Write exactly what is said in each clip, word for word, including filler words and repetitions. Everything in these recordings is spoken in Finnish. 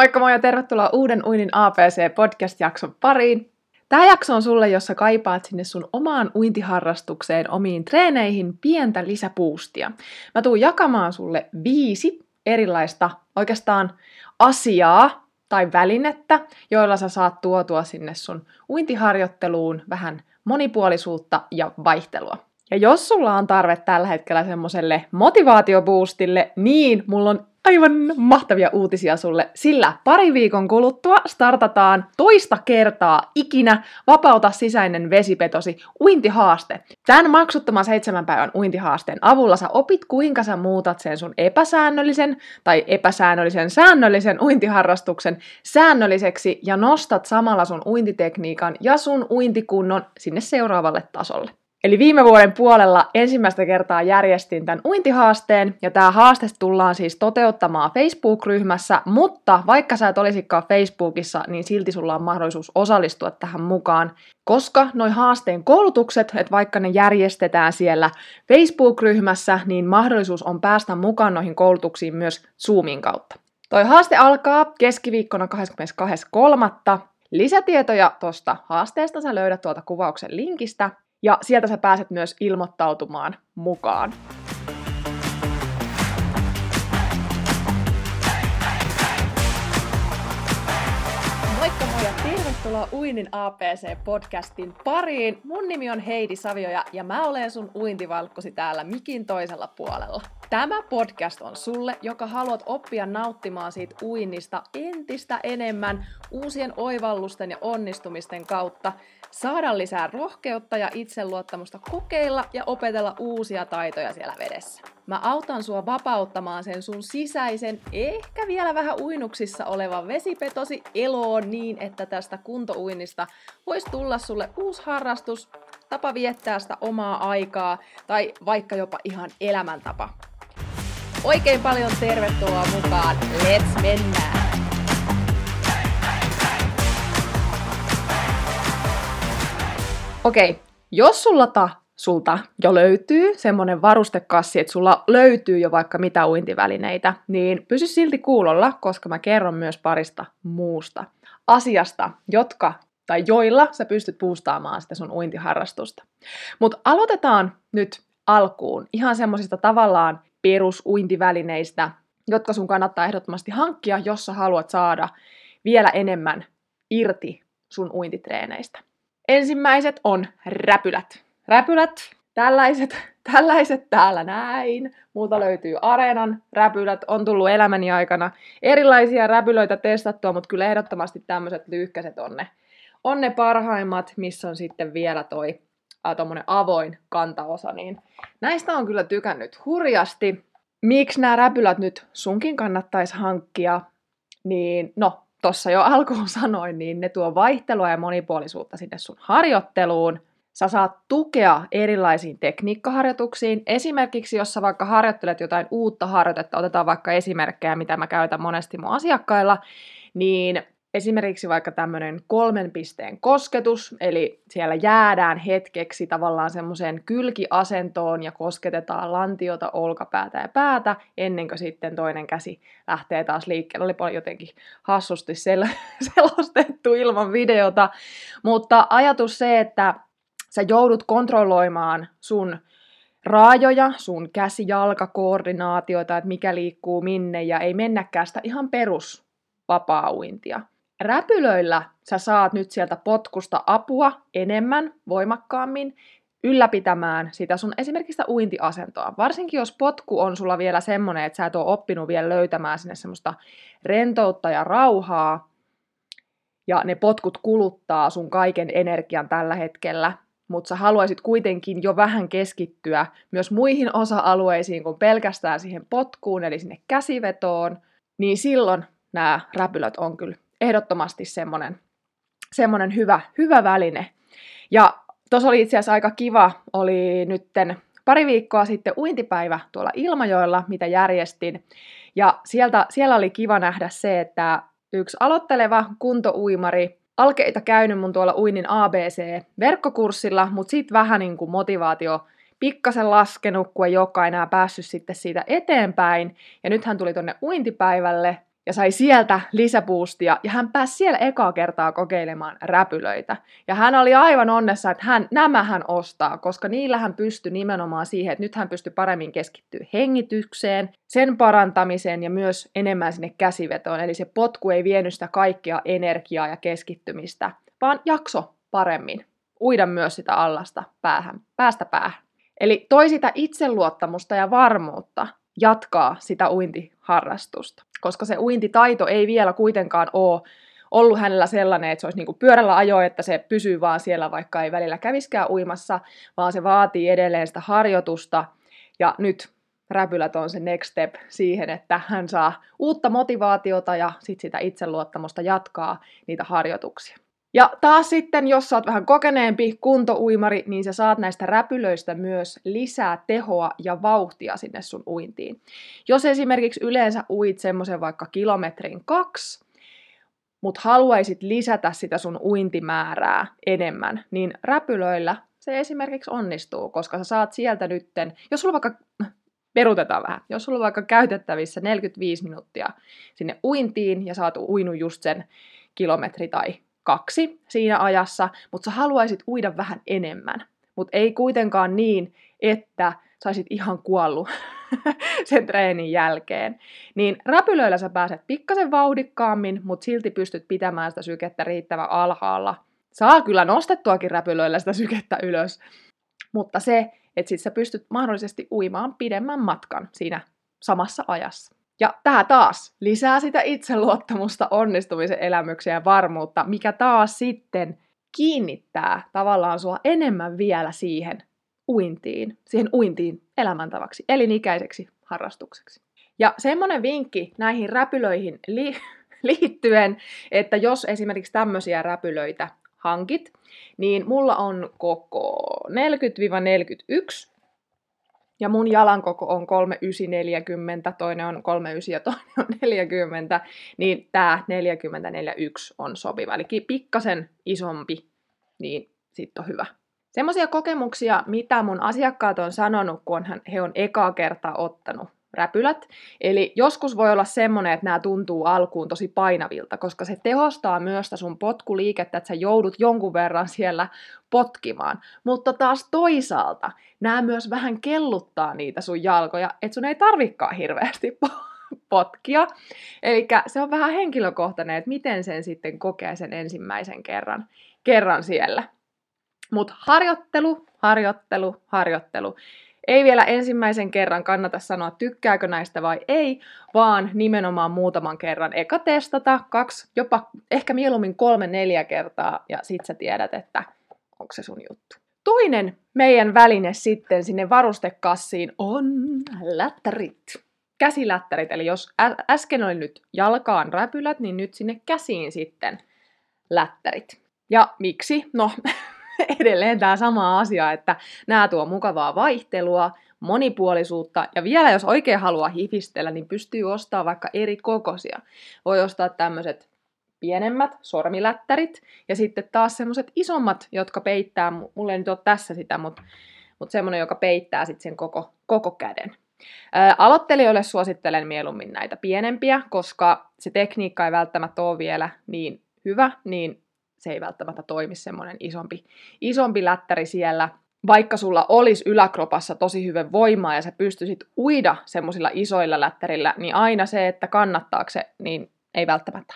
Moikka moi ja tervetuloa uuden Uinin A B C-podcast-jakson pariin. Tämä jakso on sulle, jossa kaipaat sinne sun omaan uintiharrastukseen, omiin treeneihin pientä lisäpuustia. Mä tuun jakamaan sulle viisi erilaista oikeastaan asiaa tai välinettä, joilla sä saat tuotua sinne sun uintiharjoitteluun vähän monipuolisuutta ja vaihtelua. Ja jos sulla on tarve tällä hetkellä semmoselle motivaatioboostille, niin mulla on aivan mahtavia uutisia sulle, sillä pari viikon kuluttua startataan toista kertaa ikinä Vapauta sisäinen vesipetosi uintihaaste. Tämän maksuttoman seitsemän päivän uintihaasteen avulla sä opit, kuinka sä muutat sen sun epäsäännöllisen tai epäsäännöllisen säännöllisen uintiharrastuksen säännölliseksi ja nostat samalla sun uintitekniikan ja sun uintikunnon sinne seuraavalle tasolle. Eli viime vuoden puolella ensimmäistä kertaa järjestin tämän uintihaasteen, ja tämä haaste tullaan siis toteuttamaan Facebook-ryhmässä, mutta vaikka sä et olisikaan Facebookissa, niin silti sulla on mahdollisuus osallistua tähän mukaan, koska noi haasteen koulutukset, että vaikka ne järjestetään siellä Facebook-ryhmässä, niin mahdollisuus on päästä mukaan noihin koulutuksiin myös Zoomin kautta. Toi haaste alkaa keskiviikkona kahdeskymmenestoinen kolmas Lisätietoja tuosta haasteesta sä löydät tuolta kuvauksen linkistä. Ja sieltä sä pääset myös ilmoittautumaan mukaan. Moikka moi ja tervetuloa Uinin A B C-podcastin pariin. Mun nimi on Heidi Savioja ja mä olen sun uintivalkkosi täällä mikin toisella puolella. Tämä podcast on sulle, joka haluat oppia nauttimaan siitä uinnista entistä enemmän uusien oivallusten ja onnistumisten kautta, saada lisää rohkeutta ja itseluottamusta kokeilla ja opetella uusia taitoja siellä vedessä. Mä autan sua vapauttamaan sen sun sisäisen, ehkä vielä vähän uinuksissa olevan vesipetosi eloon niin, että tästä kuntouinnista voisi tulla sulle uusi harrastus, tapa viettää sitä omaa aikaa tai vaikka jopa ihan elämäntapa. Oikein paljon tervetuloa mukaan. Let's mennään! Okei, okay. Jos sulta, sulta jo löytyy semmonen varustekassi, että sulla löytyy jo vaikka mitä uintivälineitä, niin pysy silti kuulolla, koska mä kerron myös parista muusta asiasta, jotka tai joilla sä pystyt boostaamaan sitä sun uintiharrastusta. Mutta aloitetaan nyt alkuun ihan semmosista tavallaan perusuintivälineistä, jotka sun kannattaa ehdottomasti hankkia, jos sä haluat saada vielä enemmän irti sun uintitreeneistä. Ensimmäiset on räpylät. Räpylät, tällaiset, tällaiset täällä näin. Multa löytyy Areenan räpylät, on tullut elämäni aikana erilaisia räpylöitä testattua, mutta kyllä ehdottomasti tämmöiset lyykkäiset on ne, on ne parhaimmat, missä on sitten vielä toi äh, tommonen avoin kantaosa. Niin näistä on kyllä tykännyt hurjasti. Miksi nämä räpylät nyt sunkin kannattaisi hankkia? Niin no, tossa jo alkuun sanoin, niin ne tuo vaihtelua ja monipuolisuutta sinne sun harjoitteluun. Sä saat tukea erilaisiin tekniikkaharjoituksiin. Esimerkiksi jos sä vaikka harjoittelet jotain uutta harjoitetta, otetaan vaikka esimerkkejä, mitä mä käytän monesti mun asiakkailla, niin esimerkiksi vaikka tämmöinen kolmen pisteen kosketus, eli siellä jäädään hetkeksi tavallaan semmoiseen kylkiasentoon ja kosketetaan lantiota, olkapäätä ja päätä, ennen kuin sitten toinen käsi lähtee taas liikkeelle. Olipa jotenkin hassusti sel- selostettu ilman videota, mutta ajatus se, että sä joudut kontrolloimaan sun raajoja, sun käsi-jalkakoordinaatioita, että mikä liikkuu minne ja ei mennäkään sitä ihan perus vapaa uintia. Räpylöillä sä saat nyt sieltä potkusta apua enemmän, voimakkaammin, ylläpitämään sitä sun esimerkiksi sitä uintiasentoa. Varsinkin jos potku on sulla vielä semmoinen, että sä et ole oppinut vielä löytämään sinne semmoista rentoutta ja rauhaa, ja ne potkut kuluttaa sun kaiken energian tällä hetkellä, mutta sä haluaisit kuitenkin jo vähän keskittyä myös muihin osa-alueisiin kuin pelkästään siihen potkuun, eli sinne käsivetoon, niin silloin nämä räpylät on kyllä ehdottomasti semmoinen, semmoinen hyvä, hyvä väline. Ja tuossa oli itse asiassa aika kiva, oli nytten pari viikkoa sitten uintipäivä tuolla Ilmajoella, mitä järjestin. Ja sieltä, siellä oli kiva nähdä se, että yksi aloitteleva kuntouimari, alkeita käynyt mun tuolla Uinin A B C-verkkokurssilla, mutta sitten vähän niin kuin motivaatio pikkasen laskenut, kun ei olekaan enää päässyt sitten siitä eteenpäin. Ja nyt hän tuli tuonne uintipäivälle. ja sai sieltä lisäboostia, ja hän pääsi siellä ekaa kertaa kokeilemaan räpylöitä. Ja hän oli aivan onnessa, että hän, nämä hän ostaa, koska niillä hän pystyi nimenomaan siihen, että nyt hän pystyi paremmin keskittyä hengitykseen, sen parantamiseen ja myös enemmän sinne käsivetoon. Eli se potku ei vienyt sitä kaikkea energiaa ja keskittymistä, vaan jakso paremmin uida myös sitä allasta päähän, päästä päähän. Eli toi sitä itseluottamusta ja varmuutta jatkaa sitä uintiharrastusta, koska se uintitaito ei vielä kuitenkaan ole ollut hänellä sellainen, että se olisi niin kuin pyörällä ajo, että se pysyy vaan siellä, vaikka ei välillä käviskään uimassa, vaan se vaatii edelleen sitä harjoitusta. Ja nyt räpylät on se next step siihen, että hän saa uutta motivaatiota ja sit sitä itseluottamusta jatkaa niitä harjoituksia. Ja taas sitten, jos sä oot vähän kokeneempi kuntouimari, niin sä saat näistä räpylöistä myös lisää tehoa ja vauhtia sinne sun uintiin. Jos esimerkiksi yleensä uit semmoisen vaikka kilometrin kaksi, mutta haluaisit lisätä sitä sun uintimäärää enemmän, niin räpylöillä se esimerkiksi onnistuu, koska sä saat sieltä nytten, jos sulla vaikka, perutetaan vähän, jos sulla vaikka käytettävissä neljäkymmentäviisi minuuttia sinne uintiin ja sä oot uinut just sen kilometri tai kaksi siinä ajassa, mutta sä haluaisit uida vähän enemmän. Mutta ei kuitenkaan niin, että saisit ihan kuollut sen treenin jälkeen. Niin räpylöillä sä pääset pikkasen vauhdikkaammin, mutta silti pystyt pitämään sitä sykettä riittävän alhaalla. Saa kyllä nostettuakin räpylöillä sitä sykettä ylös, mutta se, että sit sä pystyt mahdollisesti uimaan pidemmän matkan siinä samassa ajassa. Ja tämä taas lisää sitä itseluottamusta, onnistumisen elämyksiä ja varmuutta, mikä taas sitten kiinnittää tavallaan sua enemmän vielä siihen uintiin, siihen uintiin elämäntavaksi, elinikäiseksi harrastukseksi. Ja semmoinen vinkki näihin räpylöihin li- liittyen, että jos esimerkiksi tämmöisiä räpylöitä hankit, niin mulla on koko neljäkymmentä neljäkymmentäyksi. Ja mun jalankoko on kolmekymmentäyhdeksän neljäkymmentä, toinen on kolmekymmentäyhdeksän ja toinen on neljäkymmentä, niin tää neljäkymmentä neljäkymmentäyksi on sopiva. Eli pikkasen isompi, niin sit on hyvä. Semmoisia kokemuksia, mitä mun asiakkaat on sanonut, kun he on ekaa kertaa ottanut räpylät. Eli joskus voi olla semmoinen, että nämä tuntuu alkuun tosi painavilta, koska se tehostaa myös sun potkuliikettä, että sä joudut jonkun verran siellä potkimaan. Mutta taas toisaalta nämä myös vähän kelluttaa niitä sun jalkoja, että sun ei tarvikaan hirveästi potkia. Eli se on vähän henkilökohtainen, että miten sen sitten kokee sen ensimmäisen kerran, kerran siellä. Mutta harjoittelu, harjoittelu, harjoittelu. Ei vielä ensimmäisen kerran kannata sanoa, tykkääkö näistä vai ei, vaan nimenomaan muutaman kerran. Eka testata, kaksi, jopa ehkä mieluummin kolme, neljä kertaa, ja sit sä tiedät, että onko se sun juttu. Toinen meidän väline sitten sinne varustekassiin on lättärit. Käsilättärit, eli jos äsken oli nyt jalkaan räpylät, niin nyt sinne käsiin sitten lättärit. Ja miksi? No... Edelleen tämä sama asia, että nämä tuo mukavaa vaihtelua, monipuolisuutta ja vielä jos oikein haluaa hifistellä, niin pystyy ostamaan vaikka eri kokoisia. Voi ostaa tämmöiset pienemmät sormilättärit ja sitten taas semmoiset isommat, jotka peittää, mulla ei nyt ole tässä sitä, mutta, mutta semmoinen, joka peittää sitten sen koko, koko käden. Ää, aloittelijoille suosittelen mieluummin näitä pienempiä, koska se tekniikka ei välttämättä ole vielä niin hyvä, niin se ei välttämättä toimi semmoinen isompi, isompi lättäri siellä, vaikka sulla olisi yläkropassa tosi hyvä voimaa ja sä pystyisit uida semmoisilla isoilla lättärillä, niin aina se, että kannattaako se, niin ei välttämättä.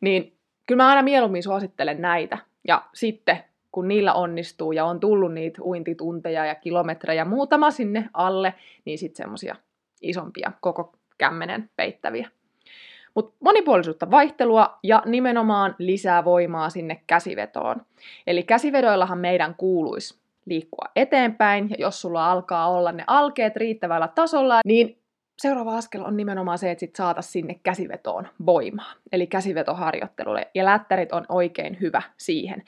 Niin kyllä mä aina mieluummin suosittelen näitä. Ja sitten, kun niillä onnistuu ja on tullut niitä uintitunteja ja kilometrejä muutama sinne alle, niin sitten semmoisia isompia, koko kämmenen peittäviä. Mutta monipuolisuutta, vaihtelua ja nimenomaan lisää voimaa sinne käsivetoon. Eli käsivedoillahan meidän kuuluisi liikkua eteenpäin, ja jos sulla alkaa olla ne alkeet riittävällä tasolla, niin seuraava askel on nimenomaan se, että sit saata sinne käsivetoon voimaa. Eli käsivetoharjoittelulle, ja lättärit on oikein hyvä siihen.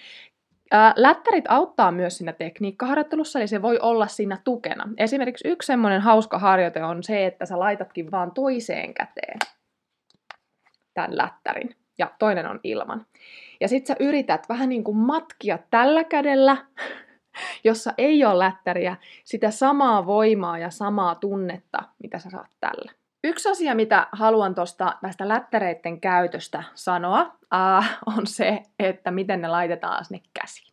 Lättärit auttaa myös siinä tekniikkaharjoittelussa, eli se voi olla siinä tukena. Esimerkiksi yksi semmoinen hauska harjoite on se, että sä laitatkin vaan toiseen käteen tämän lättärin, ja toinen on ilman. Ja sit sä yrität vähän niin kuin matkia tällä kädellä, jossa ei ole lättäriä, sitä samaa voimaa ja samaa tunnetta, mitä sä saat tällä. Yksi asia, mitä haluan tuosta tästä lättäreiden käytöstä sanoa, äh, on se, että miten ne laitetaan sinne käsiin.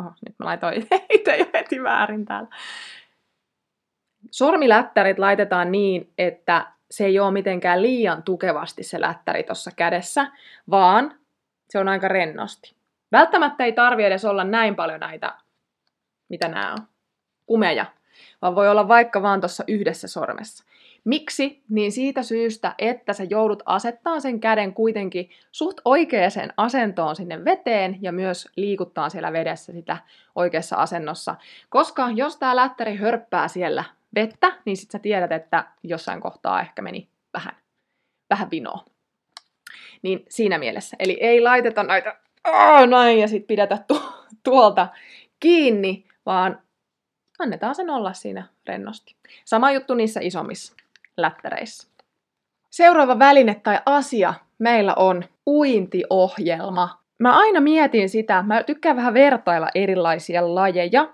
Oho, nyt mä laitoin itse jo heti väärin täällä. Sormilättärit laitetaan niin, että se ei ole mitenkään liian tukevasti se lättäri tuossa kädessä, vaan se on aika rennosti. Välttämättä ei tarvitse edes olla näin paljon näitä, mitä nämä on, kumeja, vaan voi olla vaikka vaan tuossa yhdessä sormessa. Miksi? Niin siitä syystä, että sä joudut asettaa sen käden kuitenkin suht oikeaan asentoon sinne veteen ja myös liikuttaa siellä vedessä sitä oikeassa asennossa. Koska jos tää lättäri hörppää siellä vettä, niin sit sä tiedät, että jossain kohtaa ehkä meni vähän, vähän vinoa. Niin siinä mielessä. Eli ei laiteta näitä oh, näin ja sit pidetä tu- tuolta kiinni, vaan annetaan sen olla siinä rennosti. Sama juttu niissä isommissa lättäreissä. Seuraava väline tai asia meillä on uintiohjelma. Mä aina mietin sitä, mä tykkään vähän vertailla erilaisia lajeja.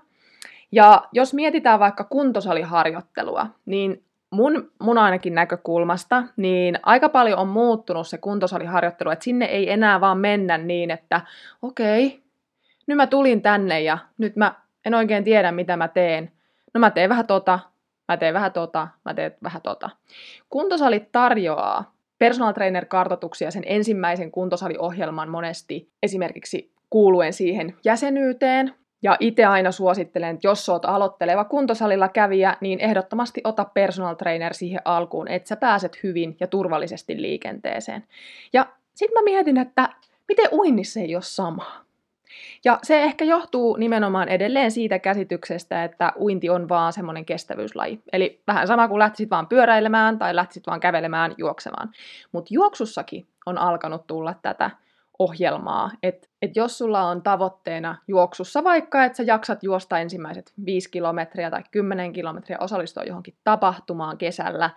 Ja jos mietitään vaikka kuntosaliharjoittelua, niin mun, mun ainakin näkökulmasta, niin aika paljon on muuttunut se kuntosaliharjoittelu, että sinne ei enää vaan mennä niin, että okei, okay, nyt mä tulin tänne ja nyt mä en oikein tiedä, mitä mä teen. No mä teen vähän tota, mä teen vähän tota, mä teen vähän tota. Kuntosalit tarjoaa personal trainer-kartoituksia sen ensimmäisen kuntosaliohjelman monesti esimerkiksi kuuluen siihen jäsenyyteen. Ja itse aina suosittelen, että jos oot aloitteleva kuntosalilla kävijä, niin ehdottomasti ota personal trainer siihen alkuun, että sä pääset hyvin ja turvallisesti liikenteeseen. Ja sit mä mietin, että miten uinnissa ei ole samaa. Ja se ehkä johtuu nimenomaan edelleen siitä käsityksestä, että uinti on vaan semmoinen kestävyyslaji. Eli vähän sama kuin lähtisit vaan pyöräilemään tai lähtisit vaan kävelemään, juoksemaan. Mutta juoksussakin on alkanut tulla tätä ohjelmaa, että et jos sulla on tavoitteena juoksussa vaikka, että sä jaksat juosta ensimmäiset viisi kilometriä tai kymmenen kilometriä, osallistua johonkin tapahtumaan kesällä,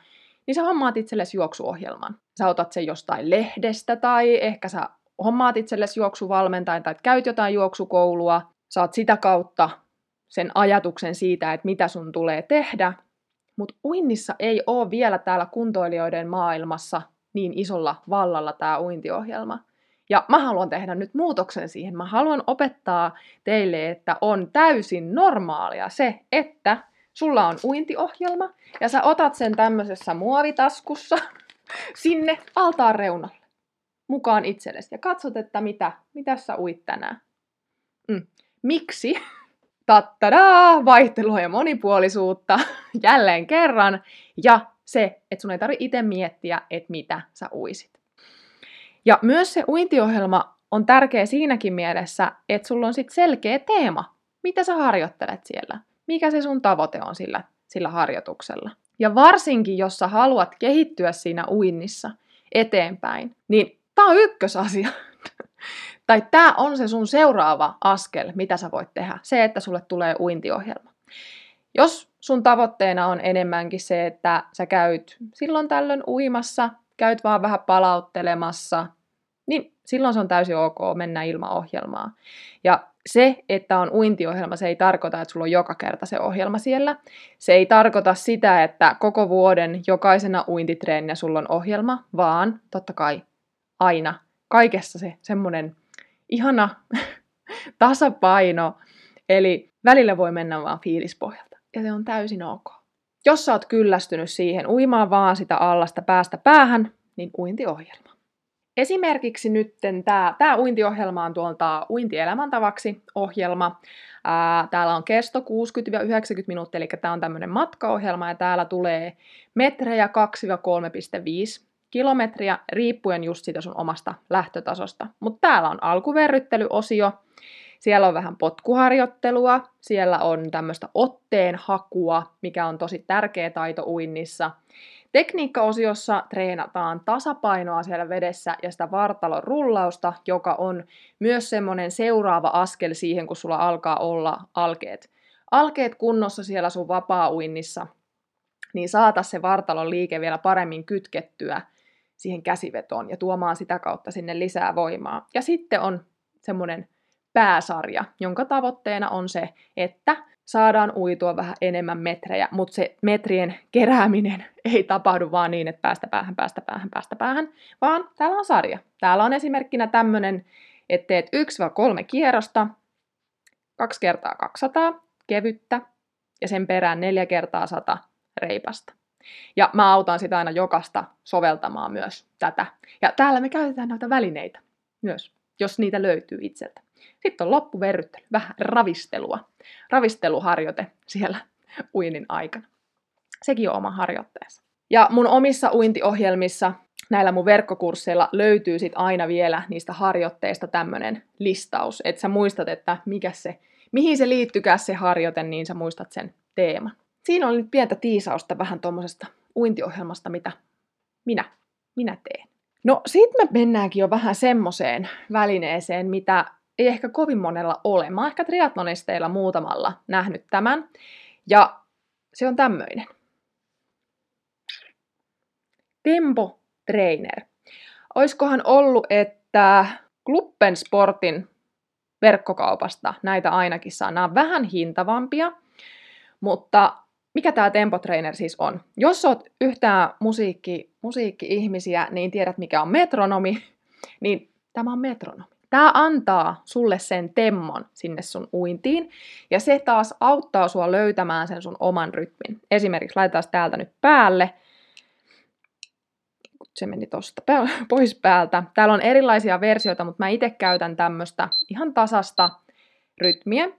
niin sä hommaat itsellesi juoksuohjelman. Sä otat sen jostain lehdestä tai ehkä sä hommaat itsellesi juoksuvalmentajan tai käyt jotain juoksukoulua, saat sitä kautta sen ajatuksen siitä, että mitä sun tulee tehdä, mutta uinnissa ei ole vielä täällä kuntoilijoiden maailmassa niin isolla vallalla tämä uintiohjelma. Ja mä haluan tehdä nyt muutoksen siihen. Mä haluan opettaa teille, että on täysin normaalia se, että sulla on uintiohjelma ja sä otat sen tämmöisessä muovitaskussa sinne altaan reunalle mukaan itsellesi ja katsot, että mitä, mitä sä uit tänään. Mm. Miksi? Tattadaa! Vaihtelua ja monipuolisuutta jälleen kerran ja se, että sun ei tarvitse itse miettiä, että mitä sä uisit. Ja myös se uintiohjelma on tärkeä siinäkin mielessä, että sulla on sit selkeä teema, mitä sä harjoittelet siellä, mikä se sun tavoite on sillä, sillä harjoituksella. Ja varsinkin, jos sä haluat kehittyä siinä uinnissa eteenpäin, niin tää on ykkösasia. Tai tää on se sun seuraava askel, mitä sä voit tehdä, se, että sulle tulee uintiohjelma. Jos sun tavoitteena on enemmänkin se, että sä käyt silloin tällöin uimassa, käyt vaan vähän palauttelemassa, niin silloin se on täysin ok mennä ilman ohjelmaa. Ja se, että on uintiohjelma, se ei tarkoita, että sulla on joka kerta se ohjelma siellä. Se ei tarkoita sitä, että koko vuoden jokaisena uintitreeninä sulla on ohjelma, vaan totta kai aina kaikessa se semmoinen ihana tasapaino. Eli välillä voi mennä vaan fiilispohjalta ja se on täysin ok. Jos sä oot kyllästynyt siihen uimaan vaan sitä allasta päästä päähän, niin uintiohjelma. Esimerkiksi nytten tää, tää uintiohjelma on tuolta uintielämäntavaksi ohjelma. Ää, täällä on kesto kuusikymmentä yhdeksänkymmentä minuuttia, eli tää on tämmönen matkaohjelma ja täällä tulee metrejä kaksi kolme pilkku viisi kilometriä, riippuen just siitä sun omasta lähtötasosta. Mutta täällä on alkuverryttelyosio. Siellä on vähän potkuharjoittelua, siellä on tämmöistä otteen hakua, mikä on tosi tärkeä taito uinnissa. Tekniikkaosiossa treenataan tasapainoa siellä vedessä ja sitä vartalon rullausta, joka on myös semmoinen seuraava askel siihen, kun sulla alkaa olla alkeet. Alkeet kunnossa siellä sun vapaa-uinnissa, niin saata se vartalon liike vielä paremmin kytkettyä siihen käsivetoon ja tuomaan sitä kautta sinne lisää voimaa. Ja sitten on semmoinen pääsarja, jonka tavoitteena on se, että saadaan uitua vähän enemmän metrejä, mutta se metrien kerääminen ei tapahdu vaan niin, että päästä päähän, päästä päähän, päästä päähän, vaan täällä on sarja. Täällä on esimerkkinä tämmöinen, että teet yksi kolme kierrosta, kaksi kertaa kaksisataa kevyttä ja sen perään neljä kertaa sata reipasta. Ja mä autan sitä aina jokasta soveltamaan myös tätä. Ja täällä me käytetään näitä välineitä myös, jos niitä löytyy itseltä. Sitten on loppuverryttely, vähän ravistelua. Ravisteluharjoite siellä uinnin aikana. Sekin on oma harjoitteensa. Ja mun omissa uintiohjelmissa, näillä mun verkkokursseilla löytyy sit aina vielä niistä harjoitteista tämmönen listaus. Että sä muistat, että mikä se, mihin se liittykää se harjoite, niin sä muistat sen teeman. Siinä on nyt pientä tiisausta vähän tuommoisesta uintiohjelmasta, mitä minä, minä teen. No sit me mennäänkin jo vähän semmoseen välineeseen, mitä ei ehkä kovin monella ole. Mä oon ehkä triatlonisteilla muutamalla nähnyt tämän. Ja se on tämmöinen. Tempo Trainer. Oiskohan ollut, että Klubbensportin verkkokaupasta näitä ainakin saa. Nämä on vähän hintavampia. Mutta mikä tämä Tempo Trainer siis on? Jos oot yhtään musiikki, musiikki-ihmisiä, niin tiedät mikä on metronomi, niin tämä on metronomi. Tämä antaa sulle sen temmon sinne sun uintiin, ja se taas auttaa sua löytämään sen sun oman rytmin. Esimerkiksi laitetaan täältä nyt päälle. Se meni tosta pois päältä. Täällä on erilaisia versioita, mutta mä itse käytän tämmöistä ihan tasasta rytmiä.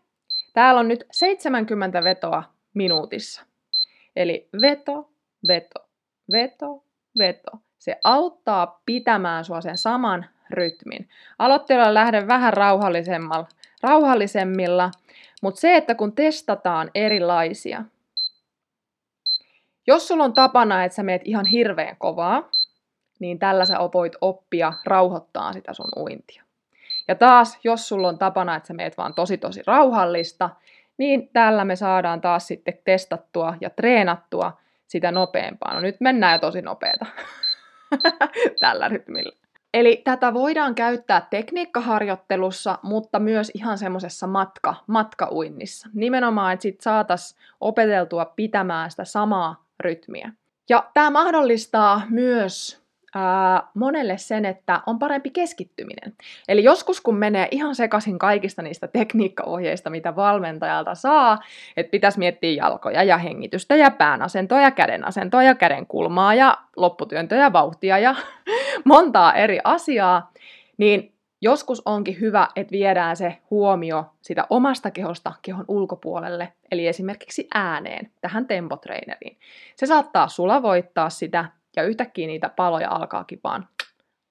Täällä on nyt seitsemänkymmentä vetoa minuutissa. Eli veto, veto, veto, veto. Se auttaa pitämään sua sen saman rytmin. Aloitteella lähden vähän rauhallisemmalla, rauhallisemmilla, mutta se, että kun testataan erilaisia. Jos sulla on tapana, että sä meet ihan hirveän kovaa, niin tällä sä voit oppia rauhoittaa sitä sun uintia. Ja taas, jos sulla on tapana, että sä meet vaan tosi tosi rauhallista, niin tällä me saadaan taas sitten testattua ja treenattua sitä nopeampaa. No nyt mennään jo tosi nopeeta tällä rytmillä. Eli tätä voidaan käyttää tekniikkaharjoittelussa, mutta myös ihan semmoisessa matka, matkauinnissa. Nimenomaan, että sit saataisiin opeteltua pitämään sitä samaa rytmiä. Ja tämä mahdollistaa myös ää, monelle sen, että on parempi keskittyminen. Eli joskus kun menee ihan sekaisin kaikista niistä tekniikkaohjeista, mitä valmentajalta saa, että pitäisi miettiä jalkoja ja hengitystä ja pään asentoa ja käden asentoa ja käden kulmaa ja lopputyöntöä ja vauhtia ja montaa eri asiaa, niin joskus onkin hyvä, että viedään se huomio sitä omasta kehosta kehon ulkopuolelle, eli esimerkiksi ääneen, tähän tempotreeneriin. Se saattaa sulavoittaa sitä, ja yhtäkkiä niitä paloja alkaakin vaan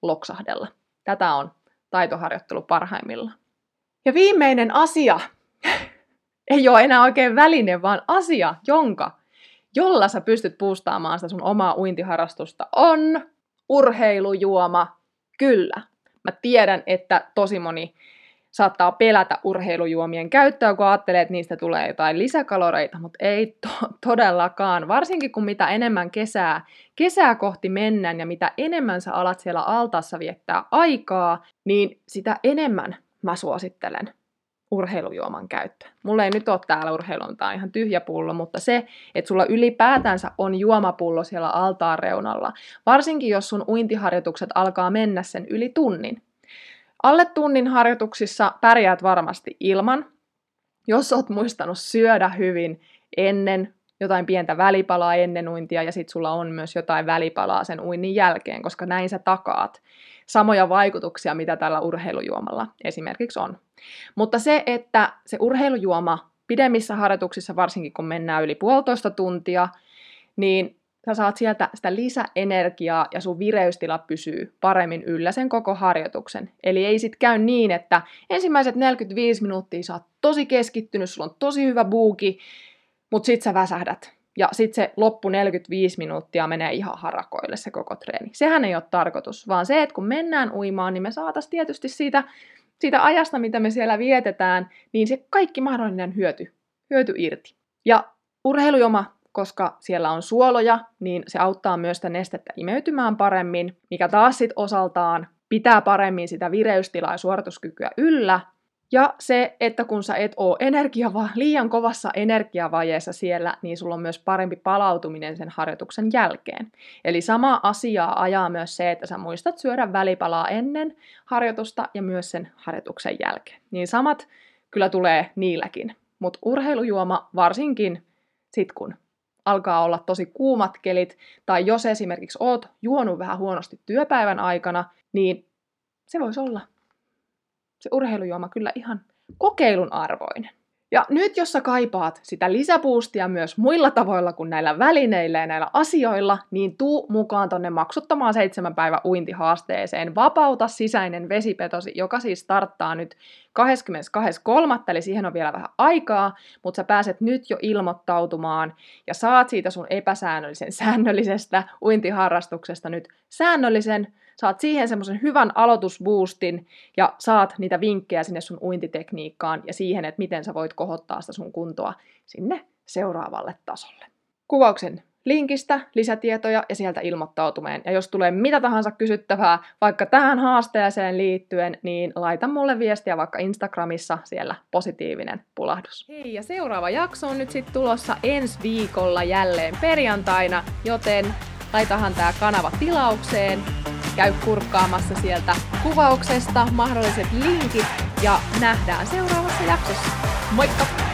loksahdella. Tätä on taitoharjoittelu parhaimmillaan. Ja viimeinen asia, ei ole enää oikein väline, vaan asia, jonka, jolla sä pystyt boostaamaan sitä sun omaa uintiharrastusta, on urheilujuoma, kyllä. Mä tiedän, että tosi moni saattaa pelätä urheilujuomien käyttöä, kun ajattelee, että niistä tulee jotain lisäkaloreita, mutta ei to- todellakaan. Varsinkin kun mitä enemmän kesää, kesää kohti mennään ja mitä enemmän sä alat siellä altaassa viettää aikaa, niin sitä enemmän mä suosittelen urheilujuoman käyttöä. Mulla ei nyt ole täällä urheilun, tää on ihan tyhjä pullo, mutta se, että sulla ylipäätänsä on juomapullo siellä altaan reunalla, varsinkin jos sun uintiharjoitukset alkaa mennä sen yli tunnin. Alle tunnin harjoituksissa pärjäät varmasti ilman, jos oot muistanut syödä hyvin ennen jotain pientä välipalaa ennen uintia, ja sit sulla on myös jotain välipalaa sen uinnin jälkeen, koska näin sä takaat samoja vaikutuksia, mitä tällä urheilujuomalla esimerkiksi on. Mutta se, että se urheilujuoma pidemmissä harjoituksissa, varsinkin kun mennään yli puolitoista tuntia, niin sä saat sieltä sitä lisäenergiaa ja sun vireystila pysyy paremmin yllä sen koko harjoituksen. Eli ei sit käy niin, että ensimmäiset neljäkymmentäviisi minuuttia sä oot tosi keskittynyt, sulla on tosi hyvä buuki, mutta sit sä väsähdät. Ja sit se loppu neljäkymmentäviisi minuuttia menee ihan harakoille se koko treeni. Sehän ei ole tarkoitus, vaan se, että kun mennään uimaan, niin me saataisiin tietysti siitä, siitä ajasta, mitä me siellä vietetään, niin se kaikki mahdollinen hyöty, hyöty irti. Ja urheilujoma, koska siellä on suoloja, niin se auttaa myös sitä nestettä imeytymään paremmin, mikä taas sit osaltaan pitää paremmin sitä vireystilaa ja suorituskykyä yllä, Ja se, että kun sä et ole energiava- liian kovassa energiavajeessa siellä, niin sulla on myös parempi palautuminen sen harjoituksen jälkeen. Eli samaa asiaa ajaa myös se, että sä muistat syödä välipalaa ennen harjoitusta ja myös sen harjoituksen jälkeen. Niin samat kyllä tulee niilläkin. Mutta urheilujuoma varsinkin sit kun alkaa olla tosi kuumat kelit, tai jos esimerkiksi oot juonut vähän huonosti työpäivän aikana, niin se voisi olla se urheilujuoma kyllä ihan kokeilun arvoinen. Ja nyt jos sä kaipaat sitä lisäboostia myös muilla tavoilla kuin näillä välineillä ja näillä asioilla, niin tuu mukaan tonne maksuttamaan seitsemän päivän uintihaasteeseen. Vapauta sisäinen vesipetosi, joka siis starttaa nyt kahdeskymmeneskolmas kolmatta, eli siihen on vielä vähän aikaa, mutta sä pääset nyt jo ilmoittautumaan ja saat siitä sun epäsäännöllisen säännöllisestä uintiharrastuksesta nyt säännöllisen. Saat siihen semmoisen hyvän aloitusboostin ja saat niitä vinkkejä sinne sun uintitekniikkaan ja siihen, että miten sä voit kohottaa sitä sun kuntoa sinne seuraavalle tasolle. Kuvauksen linkistä lisätietoja ja sieltä ilmoittautumeen. Ja jos tulee mitä tahansa kysyttävää vaikka tähän haasteeseen liittyen, niin laita mulle viestiä vaikka Instagramissa, siellä positiivinen pulahdus. Hei, ja seuraava jakso on nyt sitten tulossa ensi viikolla jälleen perjantaina, joten laitahan tää kanava tilaukseen. Käy kurkkaamassa sieltä kuvauksesta mahdolliset linkit ja nähdään seuraavassa jaksossa. Moikka!